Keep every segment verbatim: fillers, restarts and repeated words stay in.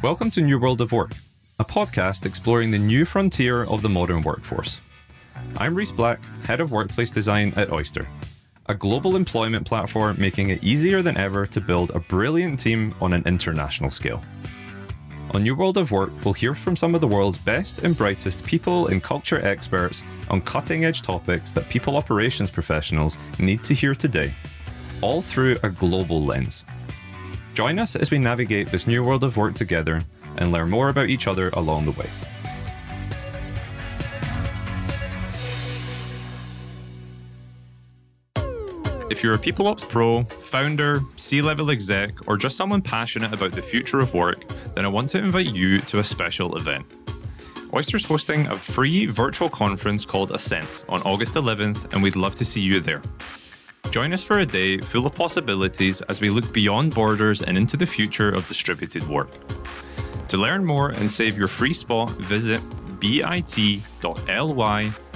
Welcome to New World of Work, a podcast exploring the new frontier of the modern workforce. I'm Reese Black, Head of Workplace Design at Oyster, a global employment platform making it easier than ever to build a brilliant team on an international scale. On New World of Work, we'll hear from some of the world's best and brightest people and culture experts on cutting-edge topics that people operations professionals need to hear today, all through a global lens. Join us as we navigate this new world of work together and learn more about each other along the way. If you're a people ops pro, founder, C-level exec, or just someone passionate about the future of work, then I want to invite you to a special event. Oyster's hosting a free virtual conference called Ascent on August eleventh, and we'd love to see you there. Join us for a day full of possibilities as we look beyond borders and into the future of distributed work. To learn more and save your free spot, visit bit.ly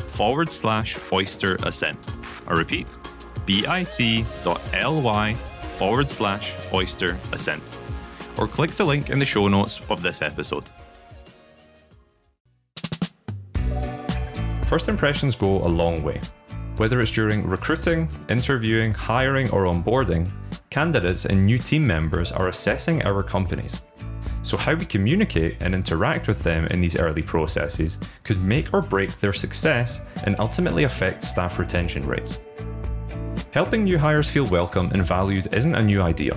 forward slash Oyster Ascent. I repeat, bit.ly forward slash Oyster Ascent. Or click the link in the show notes of this episode. First impressions go a long way. Whether it's during recruiting, interviewing, hiring, or onboarding, candidates and new team members are assessing our companies. So how we communicate and interact with them in these early processes could make or break their success and ultimately affect staff retention rates. Helping new hires feel welcome and valued isn't a new idea,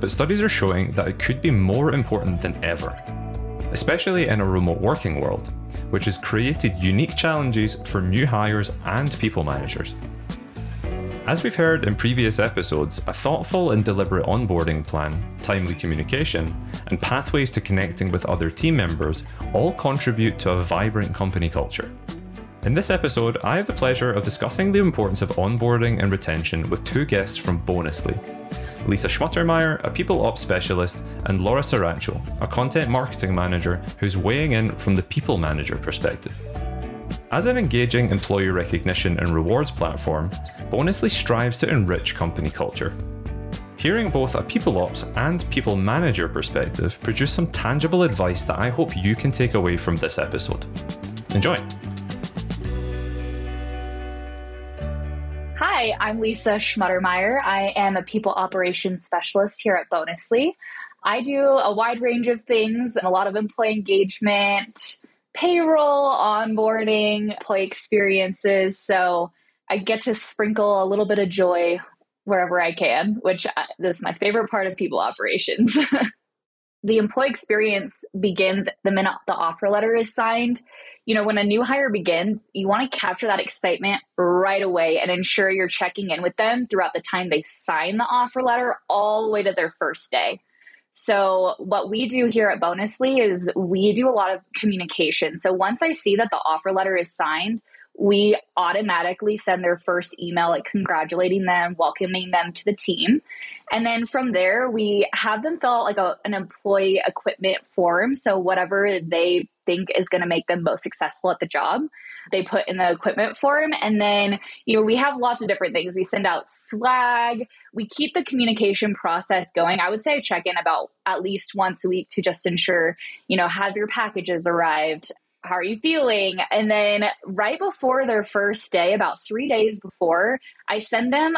but studies are showing that it could be more important than ever, especially in a remote working world, which has created unique challenges for new hires and people managers. As we've heard in previous episodes, a thoughtful and deliberate onboarding plan, timely communication, and pathways to connecting with other team members all contribute to a vibrant company culture. In this episode, I have the pleasure of discussing the importance of onboarding and retention with two guests from Bonusly. Lisa Schmuttermeyer, a people ops specialist, and Laura Sarracho, a content marketing manager who's weighing in from the people manager perspective. As an engaging employee recognition and rewards platform, Bonusly strives to enrich company culture. Hearing both a people ops and people manager perspective produced some tangible advice that I hope you can take away from this episode. Enjoy. Hi, I'm Lisa Schmuttermeyer. I am a people operations specialist here at Bonusly. I do a wide range of things, a lot of employee engagement, payroll, onboarding, employee experiences. So I get to sprinkle a little bit of joy wherever I can, which is my favorite part of people operations. The employee experience begins the minute the offer letter is signed. You know, when a new hire begins, you want to capture that excitement right away and ensure you're checking in with them throughout the time they sign the offer letter all the way to their first day. So what we do here at Bonusly is we do a lot of communication. So once I see that the offer letter is signed, we automatically send their first email, like congratulating them, welcoming them to the team. And then from there, we have them fill out like a, an employee equipment form. So whatever they think is going to make them most successful at the job, they put in the equipment form. And then, you know, we have lots of different things. We send out swag. We keep the communication process going. I would say I check in about at least once a week to just ensure, you know, have your packages arrived? How are you feeling? And then right before their first day, about three days before, I send them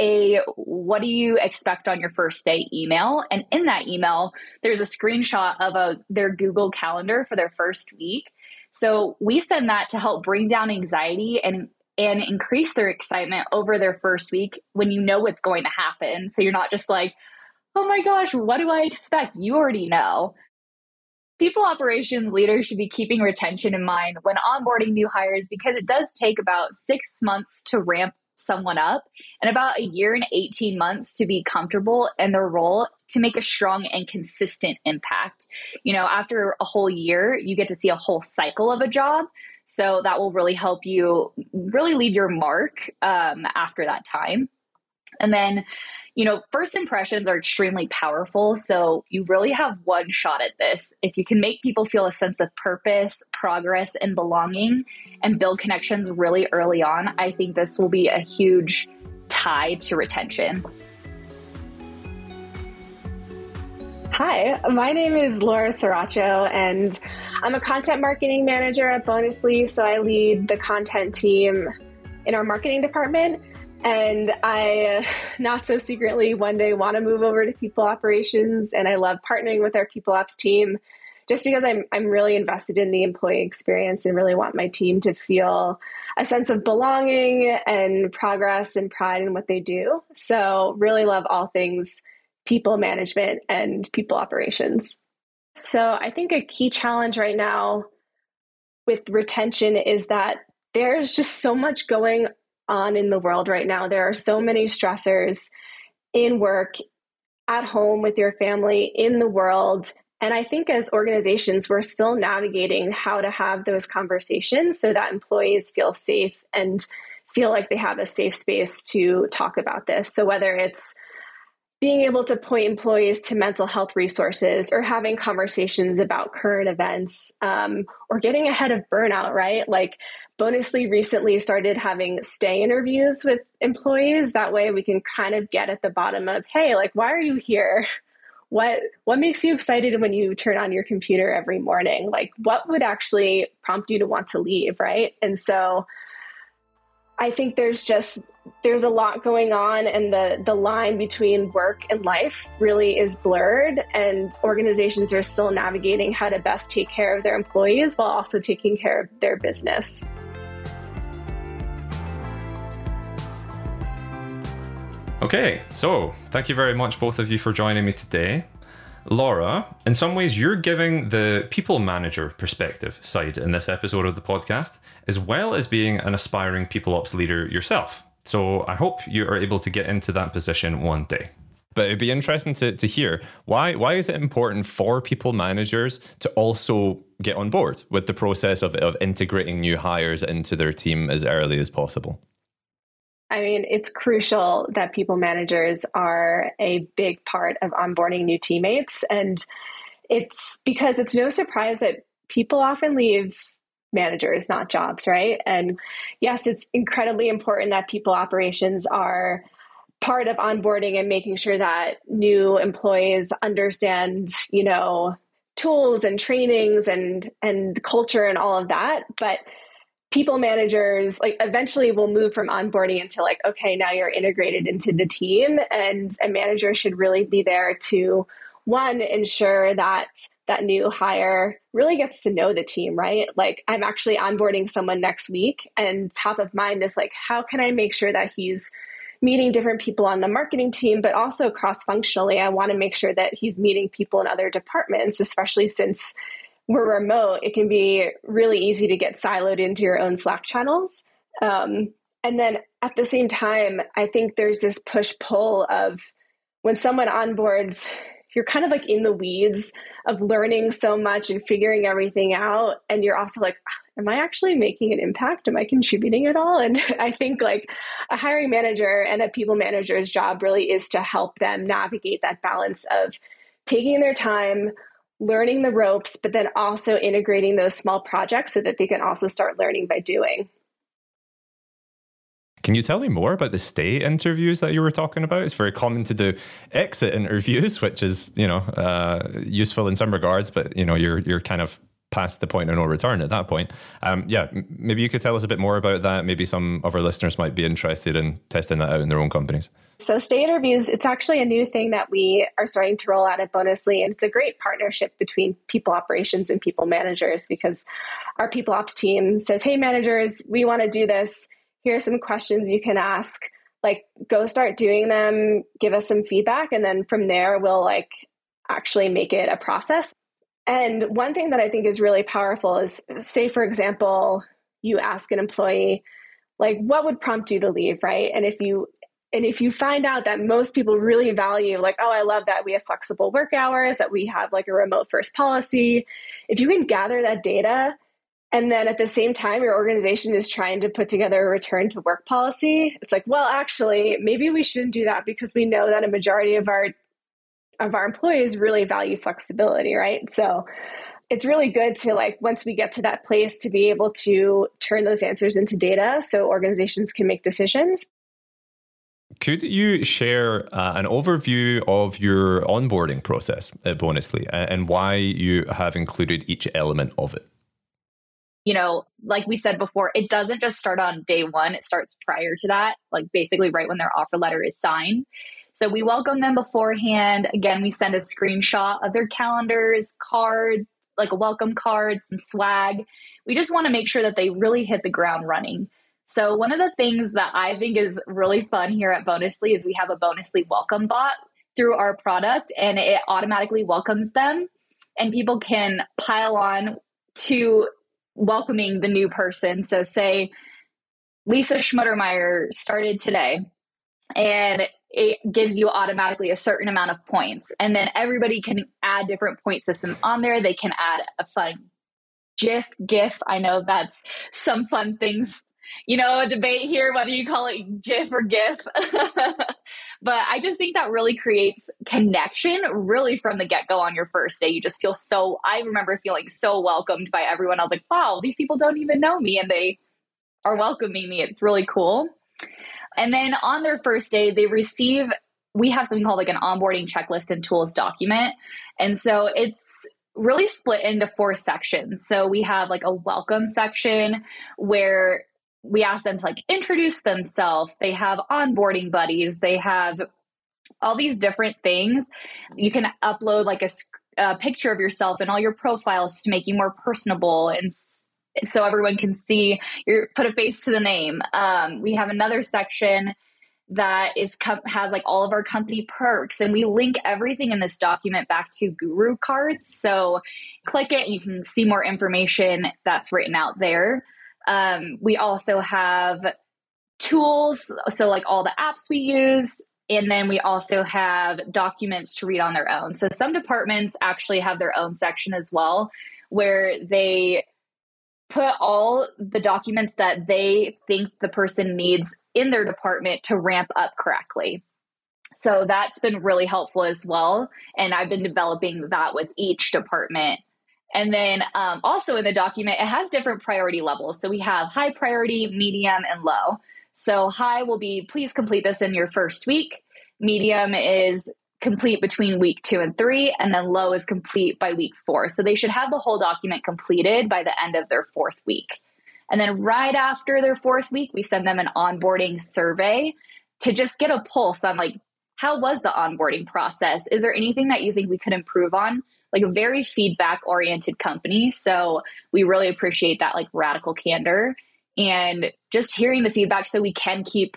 a what do you expect on your first day email. And in that email, there's a screenshot of a their Google Calendar for their first week. So we send that to help bring down anxiety and and increase their excitement over their first week when you know what's going to happen. So you're not just like, oh my gosh, what do I expect? You already know. People operations leaders should be keeping retention in mind when onboarding new hires because it does take about six months to ramp someone up and about a year and eighteen months to be comfortable in their role to make a strong and consistent impact. You know, after a whole year, you get to see a whole cycle of a job. So that will really help you really leave your mark um, after that time. And then you know, first impressions are extremely powerful, so you really have one shot at this. If you can make people feel a sense of purpose, progress, and belonging, and build connections really early on, I think this will be a huge tie to retention. Hi, my name is Laura Sarracho, and I'm a content marketing manager at Bonusly. So I lead the content team in our marketing department. And I, not so secretly, one day want to move over to people operations, and I love partnering with our people ops team just because I'm, I'm really invested in the employee experience and really want my team to feel a sense of belonging and progress and pride in what they do. So really love all things people management and people operations. So I think a key challenge right now with retention is that there's just so much going on on in the world right now. There are so many stressors in work, at home with your family, in the world. And I think as organizations, we're still navigating how to have those conversations so that employees feel safe and feel like they have a safe space to talk about this. So whether it's being able to point employees to mental health resources or having conversations about current events um, or getting ahead of burnout, right? Like Bonusly recently started having stay interviews with employees. That way we can kind of get at the bottom of, hey, like, why are you here? What, what makes you excited when you turn on your computer every morning? Like, what would actually prompt you to want to leave, right? And so I think there's just... there's a lot going on, and the, the line between work and life really is blurred, and organizations are still navigating how to best take care of their employees while also taking care of their business. Okay, so thank you very much, both of you, for joining me today. Laura, in some ways, you're giving the people manager perspective side in this episode of the podcast, as well as being an aspiring people ops leader yourself. So I hope you are able to get into that position one day. But it'd be interesting to, to hear, why why is it important for people managers to also get on board with the process of, of integrating new hires into their team as early as possible? I mean, it's crucial that people managers are a big part of onboarding new teammates. And it's because it's no surprise that people often leave managers, not jobs, right? And yes, it's incredibly important that people operations are part of onboarding and making sure that new employees understand, you know, tools and trainings and and culture and all of that. But people managers, like, eventually will move from onboarding into, like, okay, now you're integrated into the team, and a manager should really be there to, one, ensure that that new hire really gets to know the team, right? Like, I'm actually onboarding someone next week, and top of mind is, like, how can I make sure that he's meeting different people on the marketing team, but also cross-functionally, I want to make sure that he's meeting people in other departments, especially since we're remote. It can be really easy to get siloed into your own Slack channels. Um, and then at the same time, I think there's this push-pull of when someone onboards, you're kind of like in the weeds of learning so much and figuring everything out. And you're also like, am I actually making an impact? Am I contributing at all? And I think, like, a hiring manager and a people manager's job really is to help them navigate that balance of taking their time, learning the ropes, but then also integrating those small projects so that they can also start learning by doing. Can you tell me more about the stay interviews that you were talking about? It's very common to do exit interviews, which is, you know, uh, useful in some regards, but, you know, you're you're kind of past the point of no return at that point. Um, yeah, maybe you could tell us a bit more about that. Maybe some of our listeners might be interested in testing that out in their own companies. So stay interviews, it's actually a new thing that we are starting to roll out at Bonusly, and it's a great partnership between people operations and people managers, because our people ops team says, hey, managers, we want to do this. Here are some questions you can ask, like, go start doing them, give us some feedback. And then from there, we'll, like, actually make it a process. And one thing that I think is really powerful is, say, for example, you ask an employee, like, what would prompt you to leave, right? And if you and if you find out that most people really value, like, oh, I love that we have flexible work hours, that we have, like, a remote first policy. If you can gather that data, and then at the same time, your organization is trying to put together a return to work policy, it's like, well, actually, maybe we shouldn't do that because we know that a majority of our of our employees really value flexibility, right? So it's really good to, like, once we get to that place, to be able to turn those answers into data so organizations can make decisions. Could you share uh, an overview of your onboarding process at Bonusly and why you have included each element of it? You know, like we said before, it doesn't just start on day one. It starts prior to that, like basically right when their offer letter is signed. So we welcome them beforehand. Again, we send a screenshot of their calendars, cards, like a welcome card, some swag. We just want to make sure that they really hit the ground running. So one of the things that I think is really fun here at Bonusly is we have a Bonusly welcome bot through our product, and it automatically welcomes them, and people can pile on to welcoming the new person. So say Lisa Schmuttermeyer started today, and it gives you automatically a certain amount of points. And then everybody can add different point systems on there. They can add a fun GIF, GIF. I know that's some fun things, you know, a debate here, whether you call it GIF or GIF. But I just think that really creates connection really from the get-go on your first day. You just feel so, I remember feeling so welcomed by everyone. I was like, wow, these people don't even know me and they are welcoming me. It's really cool. And then on their first day, they receive, we have something called like an onboarding checklist and tools document. And so it's really split into four sections. So we have like a welcome section where we ask them to like introduce themselves. They have onboarding buddies. They have all these different things. You can upload like a, a picture of yourself and all your profiles to make you more personable, and so everyone can see your, put a face to the name. Um, we have another section that is com- has like all of our company perks, and we link everything in this document back to Guru cards. So click it, and you can see more information that's written out there. Um, we also have tools, so like all the apps we use, and then we also have documents to read on their own. So some departments actually have their own section as well, where they put all the documents that they think the person needs in their department to ramp up correctly. So that's been really helpful as well. And I've been developing that with each department. And then um, also in the document, it has different priority levels. So we have high priority, medium, and low. So high will be, please complete this in your first week. Medium is complete between week two and three. And then low is complete by week four. So they should have the whole document completed by the end of their fourth week. And then right after their fourth week, we send them an onboarding survey to just get a pulse on like, how was the onboarding process? Is there anything that you think we could improve on? Like a very feedback-oriented company. So we really appreciate that like Radical Candor and just hearing the feedback so we can keep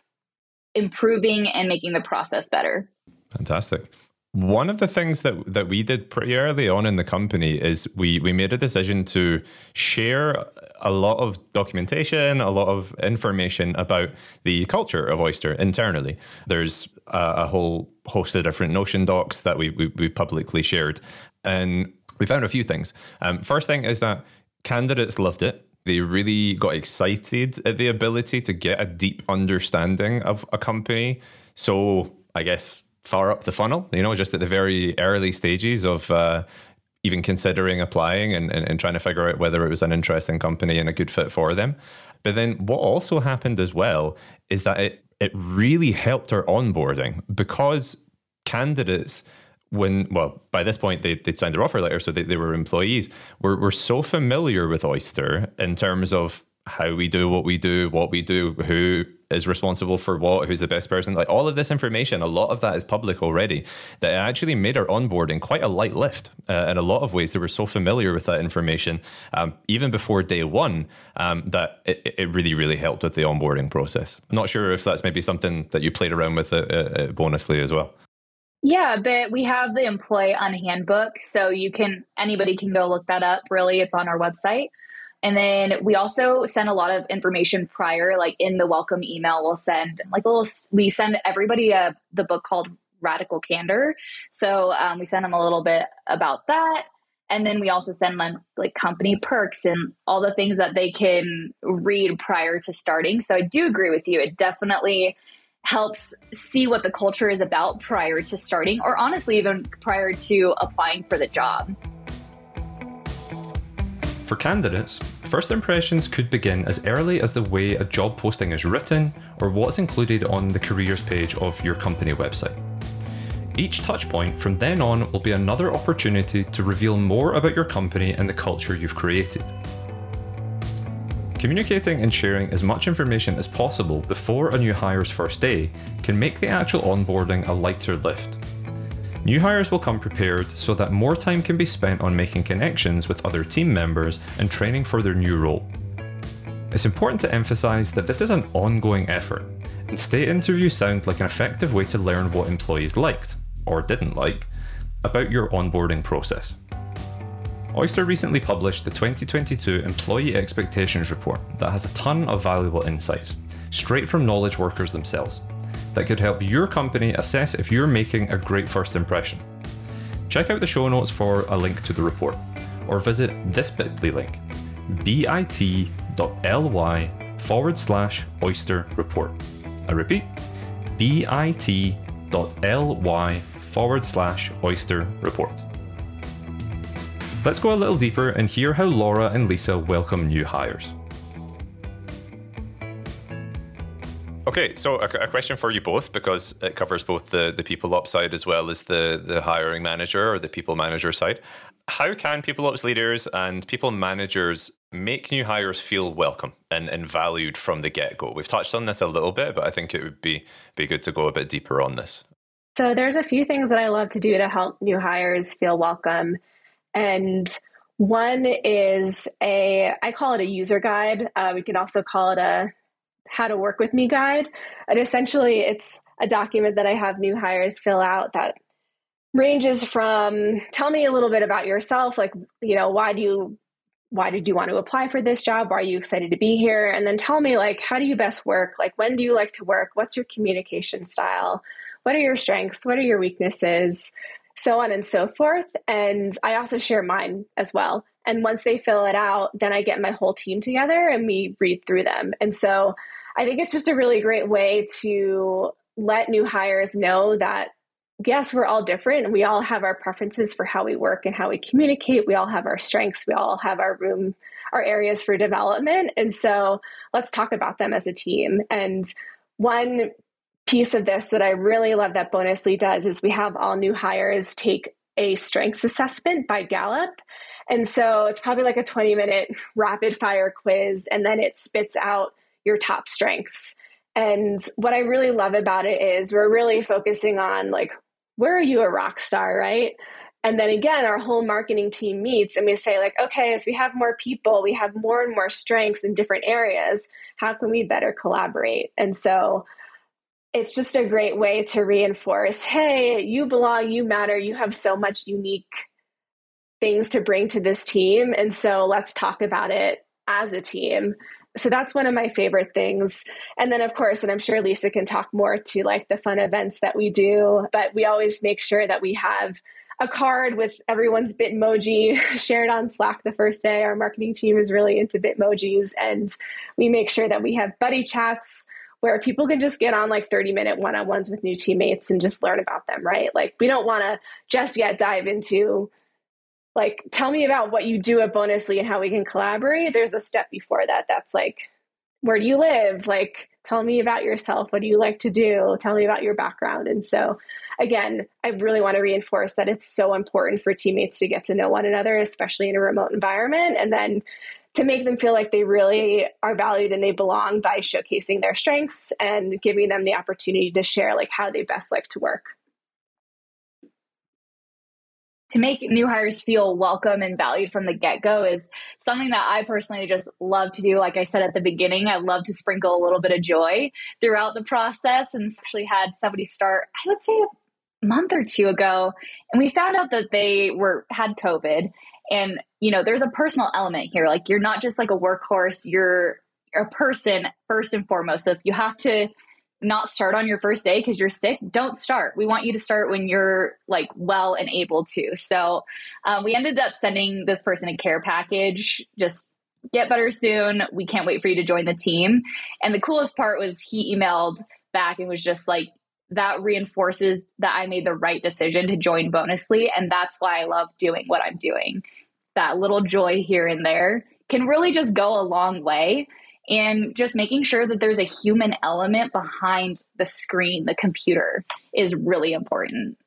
improving and making the process better. Fantastic. One of the things that, that we did pretty early on in the company is we, we made a decision to share a lot of documentation, a lot of information about the culture of Oyster internally. There's a, a whole host of different Notion docs that we, we, we publicly shared. And we found a few things. Um, first thing is that candidates loved it. They really got excited at the ability to get a deep understanding of a company. So I guess far up the funnel, you know, just at the very early stages of uh, even considering applying and, and, and trying to figure out whether it was an interesting company and a good fit for them. But then what also happened as well is that it it really helped our onboarding, because candidates, when, well, by this point, they, they'd signed their offer letter, so they, they were employees, were, were so familiar with Oyster in terms of how we do what we do, what we do, who is responsible for what, who's the best person, like all of this information, a lot of that is public already, that it actually made our onboarding quite a light lift. Uh, in a lot of ways, they were so familiar with that information, um, even before day one, um, that it, it really, really helped with the onboarding process. I'm not sure if that's maybe something that you played around with at, at Bonusly as well. Yeah, but we have the Employee on Handbook, so you can, anybody can go look that up, really. It's on our website. And then we also send a lot of information prior, like in the welcome email, we'll send like a little, we send everybody a, the book called Radical Candor. So um, we send them a little bit about that. And then we also send them like company perks and all the things that they can read prior to starting. So I do agree with you. It definitely helps see what the culture is about prior to starting, or honestly, even prior to applying for the job. For candidates, first impressions could begin as early as the way a job posting is written or what's included on the careers page of your company website. Each touchpoint from then on will be another opportunity to reveal more about your company and the culture you've created. Communicating and sharing as much information as possible before a new hire's first day can make the actual onboarding a lighter lift. New hires will come prepared so that more time can be spent on making connections with other team members and training for their new role. It's important to emphasize that this is an ongoing effort, and state interviews sound like an effective way to learn what employees liked, or didn't like, about your onboarding process. Oyster recently published the twenty twenty-two Employee Expectations Report that has a ton of valuable insights, straight from knowledge workers themselves, that could help your company assess if you're making a great first impression. Check out the show notes for a link to the report, or visit this bit dot l y link, bit.ly forward slash Oyster Report. I repeat, bit.ly forward slash Oyster Report. Let's go a little deeper and hear how Laura and Lisa welcome new hires. Okay, so a, a question for you both, because it covers both the, the people ops side as well as the, the hiring manager or the people manager side. How can people ops leaders and people managers make new hires feel welcome and, and valued from the get-go? We've touched on this a little bit, but I think it would be, be good to go a bit deeper on this. So there's a few things that I love to do to help new hires feel welcome. And one is a, I call it a user guide. Uh, we can also call it a how to work with me guide. And essentially it's a document that I have new hires fill out that ranges from, tell me a little bit about yourself. Like, you know, why do you, why did you want to apply for this job? Why are you excited to be here? And then tell me, like, how do you best work? Like, when do you like to work? What's your communication style? What are your strengths? What are your weaknesses? So on and so forth. And I also share mine as well. And once they fill it out, then I get my whole team together and we read through them. And so I think it's just a really great way to let new hires know that, yes, we're all different. We all have our preferences for how we work and how we communicate. We all have our strengths. We all have our room, our areas for development. And so let's talk about them as a team. And one piece of this that I really love that Bonusly does is we have all new hires take a strengths assessment by Gallup. And so it's probably like a twenty minute rapid fire quiz, and then it spits out your top strengths. And what I really love about it is we're really focusing on, like, where are you a rock star, right? And then again, our whole marketing team meets and we say, like, okay, as we have more people, we have more and more strengths in different areas, how can we better collaborate? And so it's just a great way to reinforce, hey, you belong, you matter, you have so much unique things to bring to this team. And so let's talk about it as a team. So that's one of my favorite things. And then, of course, and I'm sure Lisa can talk more to, like, the fun events that we do, but we always make sure that we have a card with everyone's Bitmoji shared on Slack the first day. Our marketing team is really into Bitmojis, and we make sure that we have buddy chats where people can just get on, like, thirty minute one-on-ones with new teammates and just learn about them, right? Like, we don't want to just yet dive into, like, tell me about what you do at Bonusly and how we can collaborate. There's a step before that. That's like, where do you live? Like, tell me about yourself. What do you like to do? Tell me about your background. And so again, I really want to reinforce that it's so important for teammates to get to know one another, especially in a remote environment. And then to make them feel like they really are valued and they belong by showcasing their strengths and giving them the opportunity to share, like, how they best like to work. To make new hires feel welcome and valued from the get-go is something that I personally just love to do. Like I said at the beginning, I love to sprinkle a little bit of joy throughout the process, and actually had somebody start, I would say, a month or two ago, and we found out that they were had COVID. And, you know, there's a personal element here. Like, you're not just like a workhorse, you're a person first and foremost. So if you have to not start on your first day because you're sick, don't start. We want you to start when you're, like, well and able to. So um, we ended up sending this person a care package, just get better soon. We can't wait for you to join the team. And the coolest part was he emailed back and was just like, that reinforces that I made the right decision to join Bonusly. And that's why I love doing what I'm doing. That little joy here and there can really just go a long way in just making sure that there's a human element behind the screen, the computer, is really important.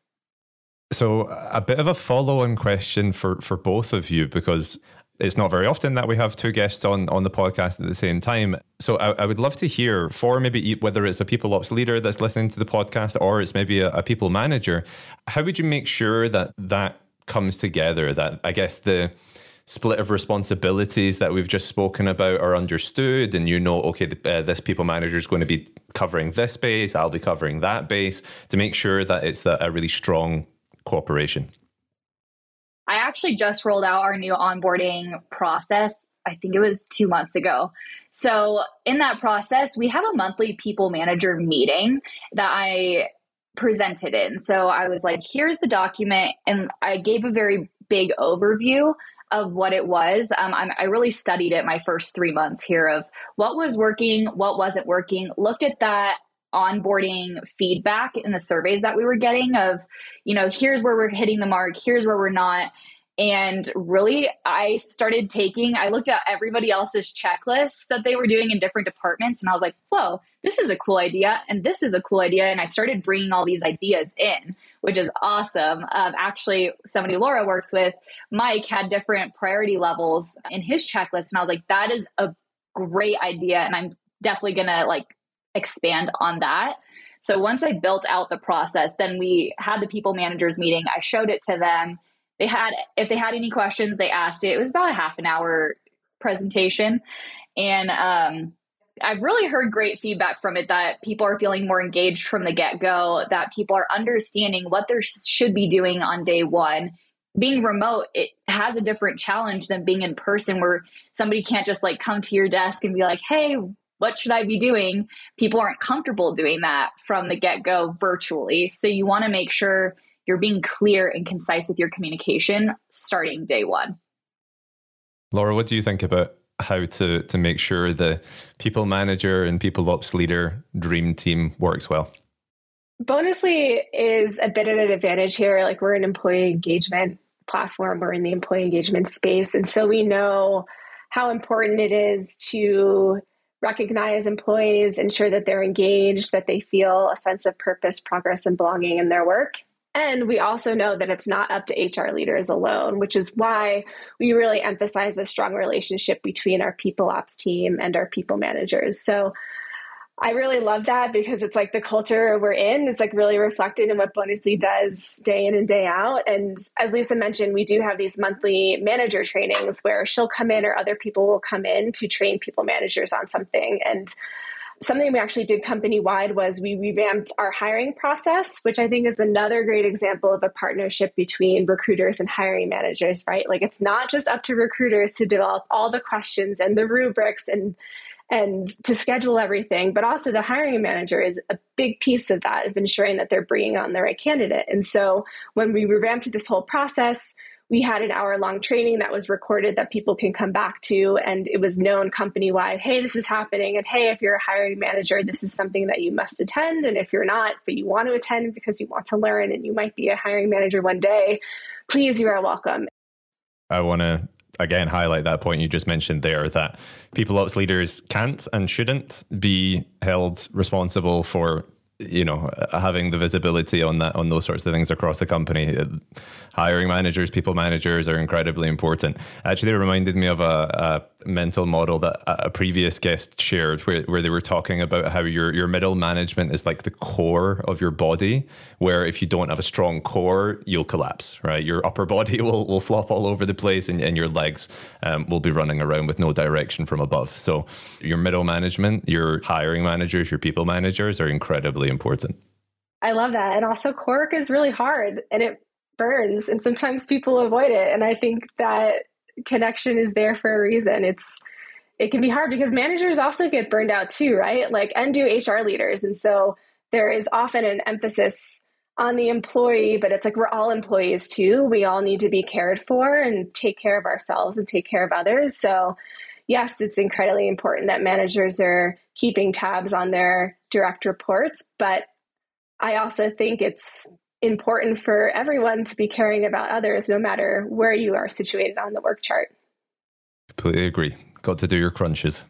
So a bit of a follow-on question for, for both of you, because it's not very often that we have two guests on, on the podcast at the same time. So I, I would love to hear, for maybe whether it's a people ops leader that's listening to the podcast or it's maybe a, a people manager, how would you make sure that that comes together, that I guess the split of responsibilities that we've just spoken about are understood, and you know, okay, uh, this people manager is going to be covering this base, I'll be covering that base, to make sure that it's a, a really strong cooperation? I actually just rolled out our new onboarding process. I think it was two months ago. So in that process, we have a monthly people manager meeting that I presented in. So I was like, here's the document. And I gave a very big overview of what it was. Um, I'm, I really studied it my first three months here of what was working, what wasn't working, looked at that onboarding feedback in the surveys that we were getting of, you know, here's where we're hitting the mark, here's where we're not. And really, I started taking, I looked at everybody else's checklists that they were doing in different departments. And I was like, whoa, this is a cool idea. And this is a cool idea. And I started bringing all these ideas in, which is awesome. Um, actually, somebody Laura works with, Mike, had different priority levels in his checklist. And I was like, that is a great idea. And I'm definitely going to like expand on that. So once I built out the process, then we had the people managers meeting. I showed it to them. They had, if they had any questions, they asked it. It was about a half an hour presentation. And um, I've really heard great feedback from it, that people are feeling more engaged from the get-go, that people are understanding what they should be doing on day one. Being remote, it has a different challenge than being in person, where somebody can't just like come to your desk and be like, hey, what should I be doing? People aren't comfortable doing that from the get-go virtually. So you want to make sure you're being clear and concise with your communication starting day one. Laura, what do you think about how to, to make sure the people manager and people ops leader dream team works well? Bonusly is a bit of an advantage here. Like, we're an employee engagement platform, we're in the employee engagement space. And so we know how important it is to recognize employees, ensure that they're engaged, that they feel a sense of purpose, progress, and belonging in their work. And we also know that it's not up to H R leaders alone, which is why we really emphasize a strong relationship between our people ops team and our people managers. So I really love that, because it's like the culture we're in, it's like really reflected in what Bonusly does day in and day out. And as Lisa mentioned, we do have these monthly manager trainings where she'll come in or other people will come in to train people managers on something. And something we actually did company-wide was we revamped our hiring process, which I think is another great example of a partnership between recruiters and hiring managers, right? Like, it's not just up to recruiters to develop all the questions and the rubrics and and to schedule everything, but also the hiring manager is a big piece of that, of ensuring that they're bringing on the right candidate. And so when we revamped this whole process, we had an hour-long training that was recorded that people can come back to, and it was known company-wide, hey, this is happening, and hey, if you're a hiring manager, this is something that you must attend, and if you're not, but you want to attend because you want to learn and you might be a hiring manager one day, please, you are welcome. I want to, again, highlight that point you just mentioned there, that people ops leaders can't and shouldn't be held responsible for, you know, having the visibility on that, on those sorts of things across the company. Hiring managers, people managers are incredibly important. Actually, it reminded me of a, a mental model that a previous guest shared, where, where they were talking about how your, your middle management is like the core of your body, where if you don't have a strong core, you'll collapse, right? Your upper body will, will flop all over the place, and, and your legs um, will be running around with no direction from above. So your middle management, your hiring managers, your people managers are incredibly important. I love that. And also, core work is really hard and it burns, and sometimes people avoid it. And I think that connection is there for a reason. It's, it can be hard because managers also get burned out too, right? Like, and do H R leaders. And so there is often an emphasis on the employee, but it's like, we're all employees too. We all need to be cared for and take care of ourselves and take care of others. So yes, it's incredibly important that managers are keeping tabs on their direct reports, but I also think it's important for everyone to be caring about others, no matter where you are situated on the work chart. completely agree. Got to do your crunches.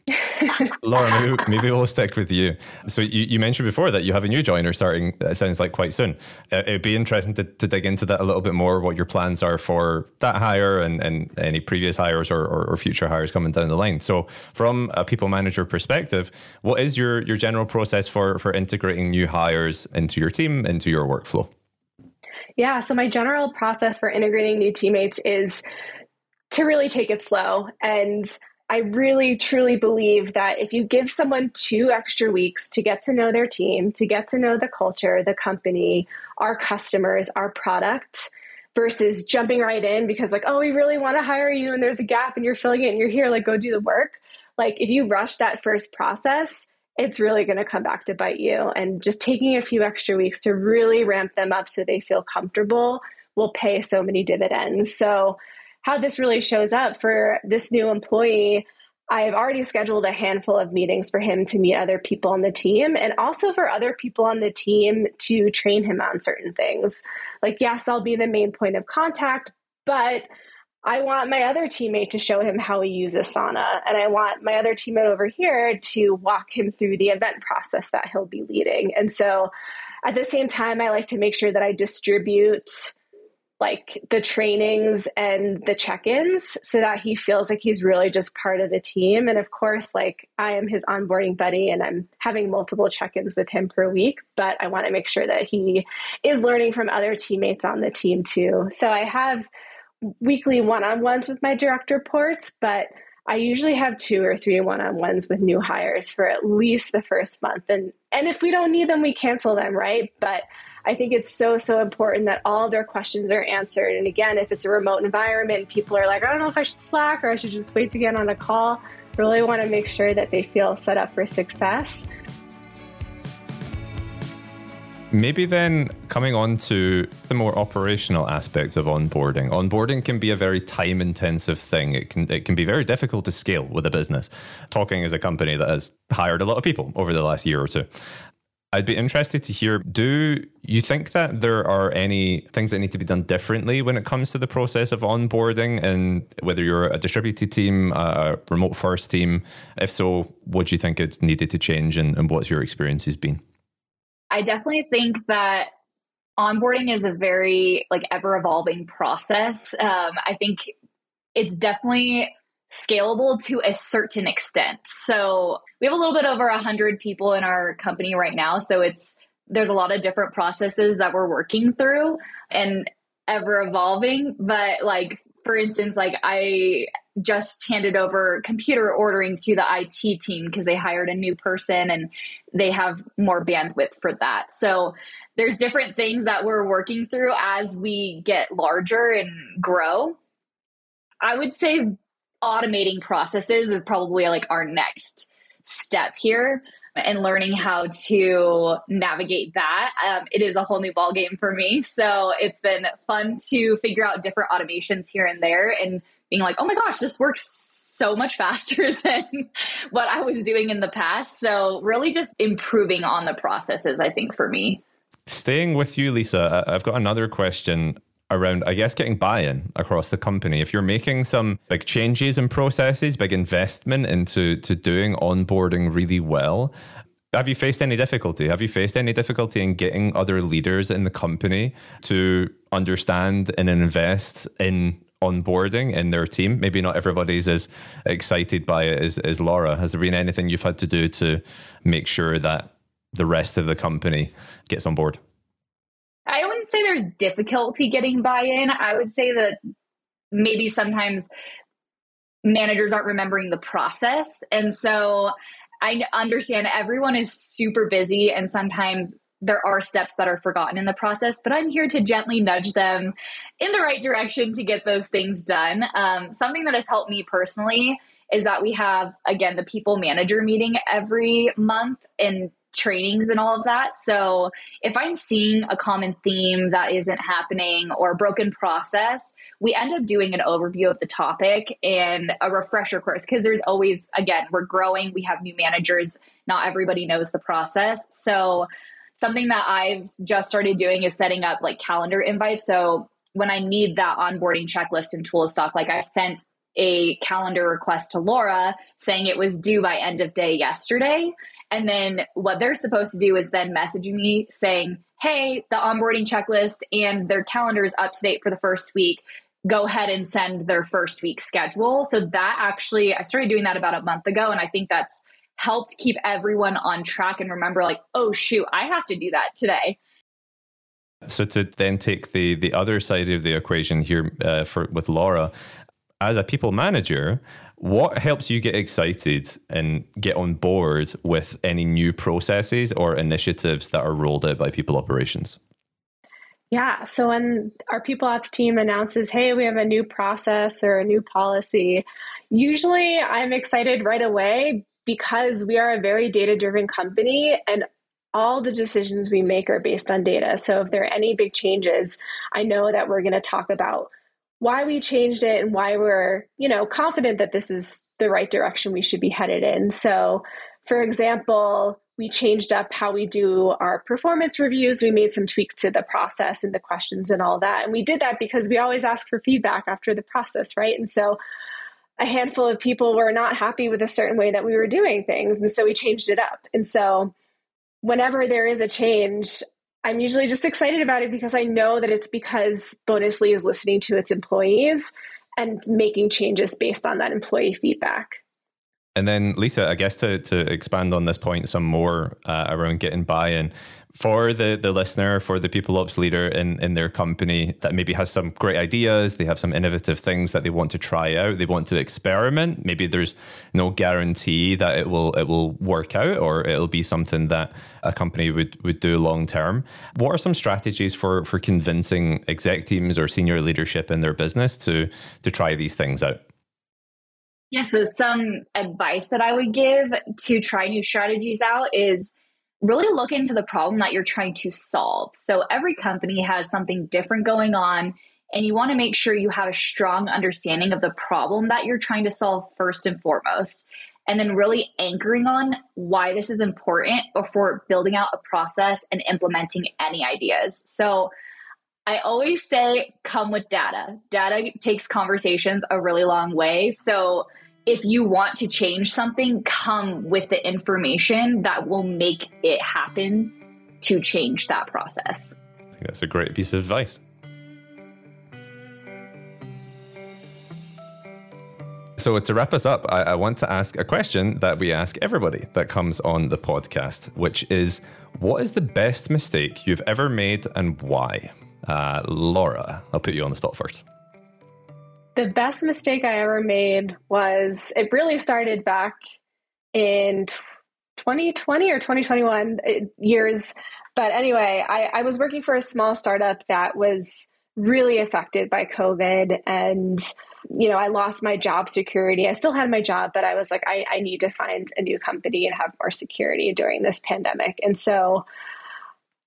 Laura, maybe, maybe we'll stick with you. So you, you mentioned before that you have a new joiner starting, it sounds like, quite soon. Uh, it'd be interesting to, to dig into that a little bit more, what your plans are for that hire and, and any previous hires or, or, or future hires coming down the line. So from a people manager perspective, what is your, your general process for, for integrating new hires into your team, into your workflow? Yeah, so my general process for integrating new teammates is to really take it slow. And I really, truly believe that if you give someone two extra weeks to get to know their team, to get to know the culture, the company, our customers, our product, versus jumping right in because like, oh, we really want to hire you and there's a gap and you're filling it and you're here, like go do the work. Like if you rush that first process, it's really going to come back to bite you. And just taking a few extra weeks to really ramp them up so they feel comfortable will pay so many dividends. So how this really shows up for this new employee, I've already scheduled a handful of meetings for him to meet other people on the team and also for other people on the team to train him on certain things. Like, yes, I'll be the main point of contact, but I want my other teammate to show him how we use Asana. And I want my other teammate over here to walk him through the event process that he'll be leading. And so at the same time, I like to make sure that I distribute like the trainings and the check-ins so that he feels like he's really just part of the team. And of course, like I am his onboarding buddy and I'm having multiple check-ins with him per week, but I want to make sure that he is learning from other teammates on the team too. So I have weekly one-on-ones with my direct reports, but I usually have two or three one-on-ones with new hires for at least the first month. And, and if we don't need them, we cancel them, right? But I think it's so, so important that all their questions are answered. And again, if it's a remote environment, people are like, I don't know if I should Slack or I should just wait to get on a call. Really want to make sure that they feel set up for success. Maybe then coming on to the more operational aspects of onboarding. Onboarding can be a very time-intensive thing. It can it can be very difficult to scale with a business, talking as a company that has hired a lot of people over the last year or two. I'd be interested to hear, do you think that there are any things that need to be done differently when it comes to the process of onboarding, and whether you're a distributed team, a remote first team? If so, what do you think it's needed to change, and, and what's your experience has been? I definitely think that onboarding is a very like ever-evolving process. Um, I think it's definitely scalable to a certain extent. So we have a little bit over one hundred people in our company right now. So it's there's a lot of different processes that we're working through and ever evolving. But like, for instance, like I just handed over computer ordering to the I T team because they hired a new person and they have more bandwidth for that. So there's different things that we're working through as we get larger and grow. I would say automating processes is probably like our next step here, and learning how to navigate that. Um, it is a whole new ballgame for me. So it's been fun to figure out different automations here and there and being like, oh my gosh, this works so much faster than what I was doing in the past. So really just improving on the processes, I think, for me. Staying with you, Lisa, I've got another question around, I guess, getting buy-in across the company. If you're making some big changes in processes, big investment into to doing onboarding really well, have you faced any difficulty? Have you faced any difficulty in getting other leaders in the company to understand and invest in onboarding in their team? Maybe not everybody's as excited by it as, as Laura. Has there been anything you've had to do to make sure that the rest of the company gets on board? I wouldn't say there's difficulty getting buy-in. I would say that maybe sometimes managers aren't remembering the process. And so I understand everyone is super busy and sometimes there are steps that are forgotten in the process, but I'm here to gently nudge them in the right direction to get those things done. Um, something that has helped me personally is that we have, again, the people manager meeting every month and trainings and all of that. So if I'm seeing a common theme that isn't happening or a broken process, we end up doing an overview of the topic and a refresher course, because there's always, again, we're growing, we have new managers, not everybody knows the process. So something that I've just started doing is setting up like calendar invites. So when I need that onboarding checklist and tool stock, like I sent a calendar request to Laura saying it was due by end of day yesterday. And then what they're supposed to do is then message me saying, hey, the onboarding checklist and their calendar is up to date for the first week. Go ahead and send their first week schedule. So that actually, I started doing that about a month ago. And I think that's helped keep everyone on track and remember like, oh, shoot, I have to do that today. So to then take the the other side of the equation here uh, for with Laura, as a people manager, what helps you get excited and get on board with any new processes or initiatives that are rolled out by people operations? Yeah. So when our people ops team announces, hey, we have a new process or a new policy, usually I'm excited right away because we are a very data-driven company and all the decisions we make are based on data. So if there are any big changes, I know that we're going to talk about why we changed it and why we're, you know, confident that this is the right direction we should be headed in. So for example, we changed up how we do our performance reviews. We made some tweaks to the process and the questions and all that. And we did that because we always ask for feedback after the process, right? And so a handful of people were not happy with a certain way that we were doing things. And so we changed it up. And so whenever there is a change, I'm usually just excited about it because I know that it's because Bonusly is listening to its employees and making changes based on that employee feedback. And then, Lisa, I guess to, to expand on this point some more uh, around getting buy-in, for the, the listener, for the people ops leader in, in their company that maybe has some great ideas, they have some innovative things that they want to try out, they want to experiment, maybe there's no guarantee that it will it will work out or it'll be something that a company would, would do long term. What are some strategies for, for convincing exec teams or senior leadership in their business to to try these things out? Yeah, so some advice that I would give to try new strategies out is really look into the problem that you're trying to solve. So every company has something different going on, and you want to make sure you have a strong understanding of the problem that you're trying to solve first and foremost, and then really anchoring on why this is important before building out a process and implementing any ideas. So I always say, come with data. Data takes conversations a really long way. So if you want to change something, come with the information that will make it happen to change that process. I think that's a great piece of advice. So to wrap us up, I, I want to ask a question that we ask everybody that comes on the podcast, which is, what is the best mistake you've ever made and why? Uh, Laura, I'll put you on the spot first. The best mistake I ever made was, it really started back in twenty twenty or twenty twenty-one years. But anyway, I, I was working for a small startup that was really affected by COVID. And, you know, I lost my job security. I still had my job, but I was like, I, I need to find a new company and have more security during this pandemic. And so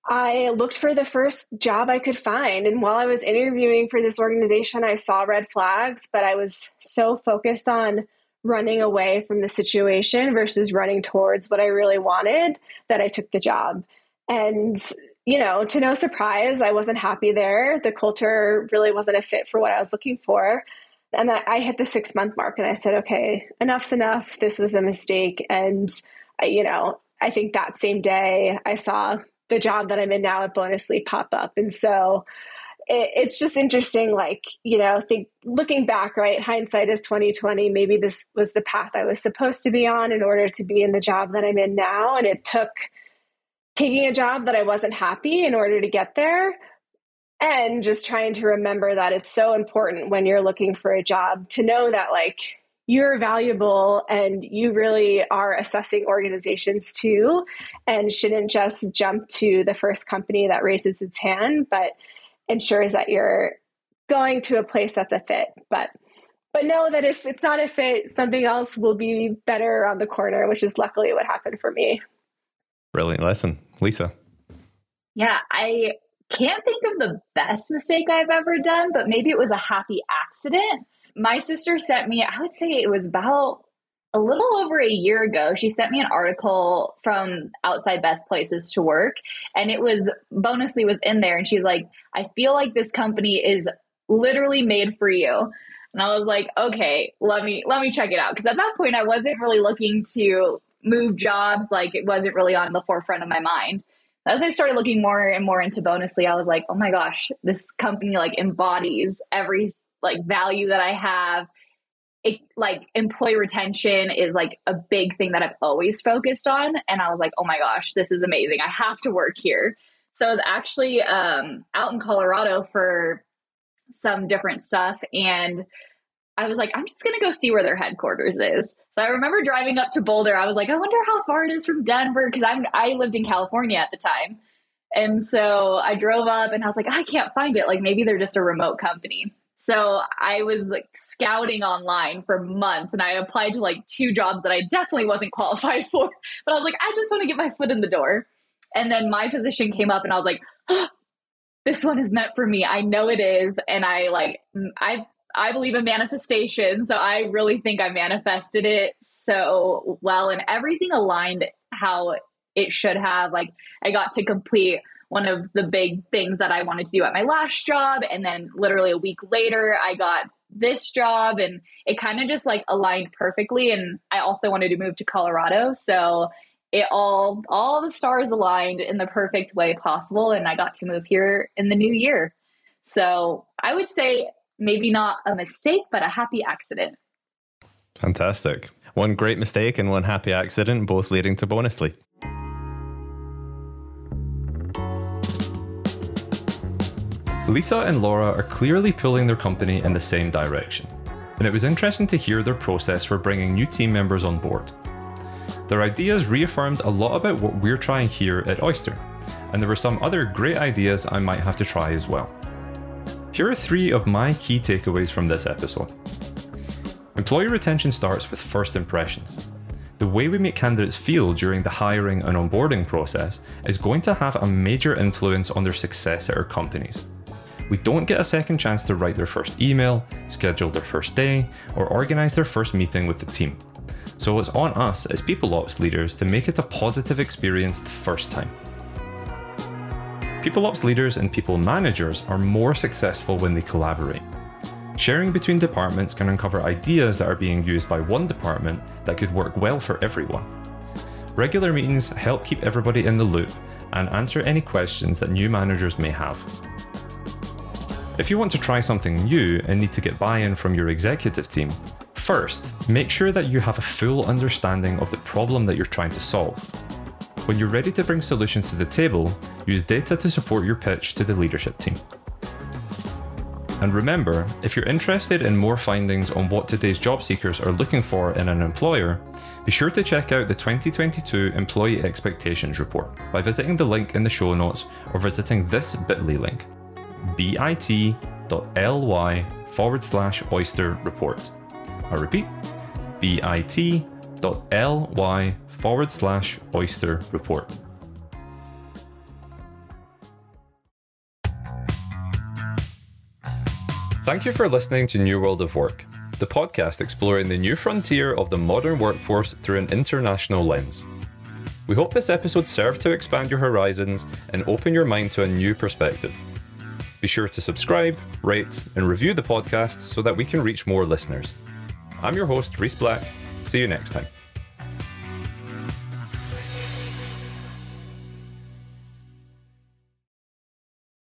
I looked for the first job I could find. And while I was interviewing for this organization, I saw red flags, but I was so focused on running away from the situation versus running towards what I really wanted that I took the job. And, you know, to no surprise, I wasn't happy there. The culture really wasn't a fit for what I was looking for. And I hit the six month mark and I said, okay, enough's enough. This was a mistake. And, you know, I think that same day I saw the job that I'm in now at Bonusly pop up. And so it, it's just interesting, like, you know, think looking back, right? Hindsight is twenty twenty. Maybe this was the path I was supposed to be on in order to be in the job that I'm in now. And it took taking a job that I wasn't happy in order to get there. And just trying to remember that it's so important when you're looking for a job to know that, like, you're valuable and you really are assessing organizations too, and shouldn't just jump to the first company that raises its hand, but ensures that you're going to a place that's a fit. But but know that if it's not a fit, something else will be better around the corner, which is luckily what happened for me. Brilliant lesson. Lisa? Yeah, I can't think of the best mistake I've ever done, but maybe it was a happy accident. My sister sent me, I would say it was about a little over a year ago, she sent me an article from Outside Best Places to Work. And it was, Bonusly was in there. And she's like, I feel like this company is literally made for you. And I was like, okay, let me, let me check it out. Cause at that point I wasn't really looking to move jobs. Like it wasn't really on the forefront of my mind. As I started looking more and more into Bonusly, I was like, oh my gosh, this company like embodies every like value that I have. It like employee retention is like a big thing that I've always focused on. And I was like, oh my gosh, this is amazing. I have to work here. So I was actually um, out in Colorado for some different stuff. And I was like, I'm just going to go see where their headquarters is. So I remember driving up to Boulder. I was like, I wonder how far it is from Denver. Cause I'm, I lived in California at the time. And so I drove up and I was like, I can't find it. Like maybe they're just a remote company. So I was like scouting online for months and I applied to like two jobs that I definitely wasn't qualified for, but I was like, I just want to get my foot in the door. And then my position came up and I was like, oh, this one is meant for me. I know it is. And I like, I, I believe in manifestation. So I really think I manifested it so well and everything aligned how it should have. Like I got to complete one of the big things that I wanted to do at my last job. And then literally a week later, I got this job and it kind of just like aligned perfectly. And I also wanted to move to Colorado. So it all, all the stars aligned in the perfect way possible. And I got to move here in the new year. So I would say maybe not a mistake, but a happy accident. Fantastic. One great mistake and one happy accident, both leading to Bonusly. Lisa and Laura are clearly pulling their company in the same direction. And it was interesting to hear their process for bringing new team members on board. Their ideas reaffirmed a lot about what we're trying here at Oyster, and there were some other great ideas I might have to try as well. Here are three of my key takeaways from this episode. Employee retention starts with first impressions. The way we make candidates feel during the hiring and onboarding process is going to have a major influence on their success at our companies. We don't get a second chance to write their first email, schedule their first day, or organize their first meeting with the team. So it's on us as people ops leaders to make it a positive experience the first time. People ops leaders and people managers are more successful when they collaborate. Sharing between departments can uncover ideas that are being used by one department that could work well for everyone. Regular meetings help keep everybody in the loop and answer any questions that new managers may have. If you want to try something new and need to get buy-in from your executive team, first, make sure that you have a full understanding of the problem that you're trying to solve. When you're ready to bring solutions to the table, use data to support your pitch to the leadership team. And remember, if you're interested in more findings on what today's job seekers are looking for in an employer, be sure to check out the twenty twenty-two Employee Expectations Report by visiting the link in the show notes or visiting this bit dot l y link, bit.ly forward slash oyster report. I repeat, bit.ly forward slash oyster report. Thank you for listening to New World of Work, the podcast exploring the new frontier of the modern workforce through an international lens. We hope this episode served to expand your horizons and open your mind to a new perspective. Be sure to subscribe, rate, and review the podcast so that we can reach more listeners. I'm your host, Reese Black. See you next time.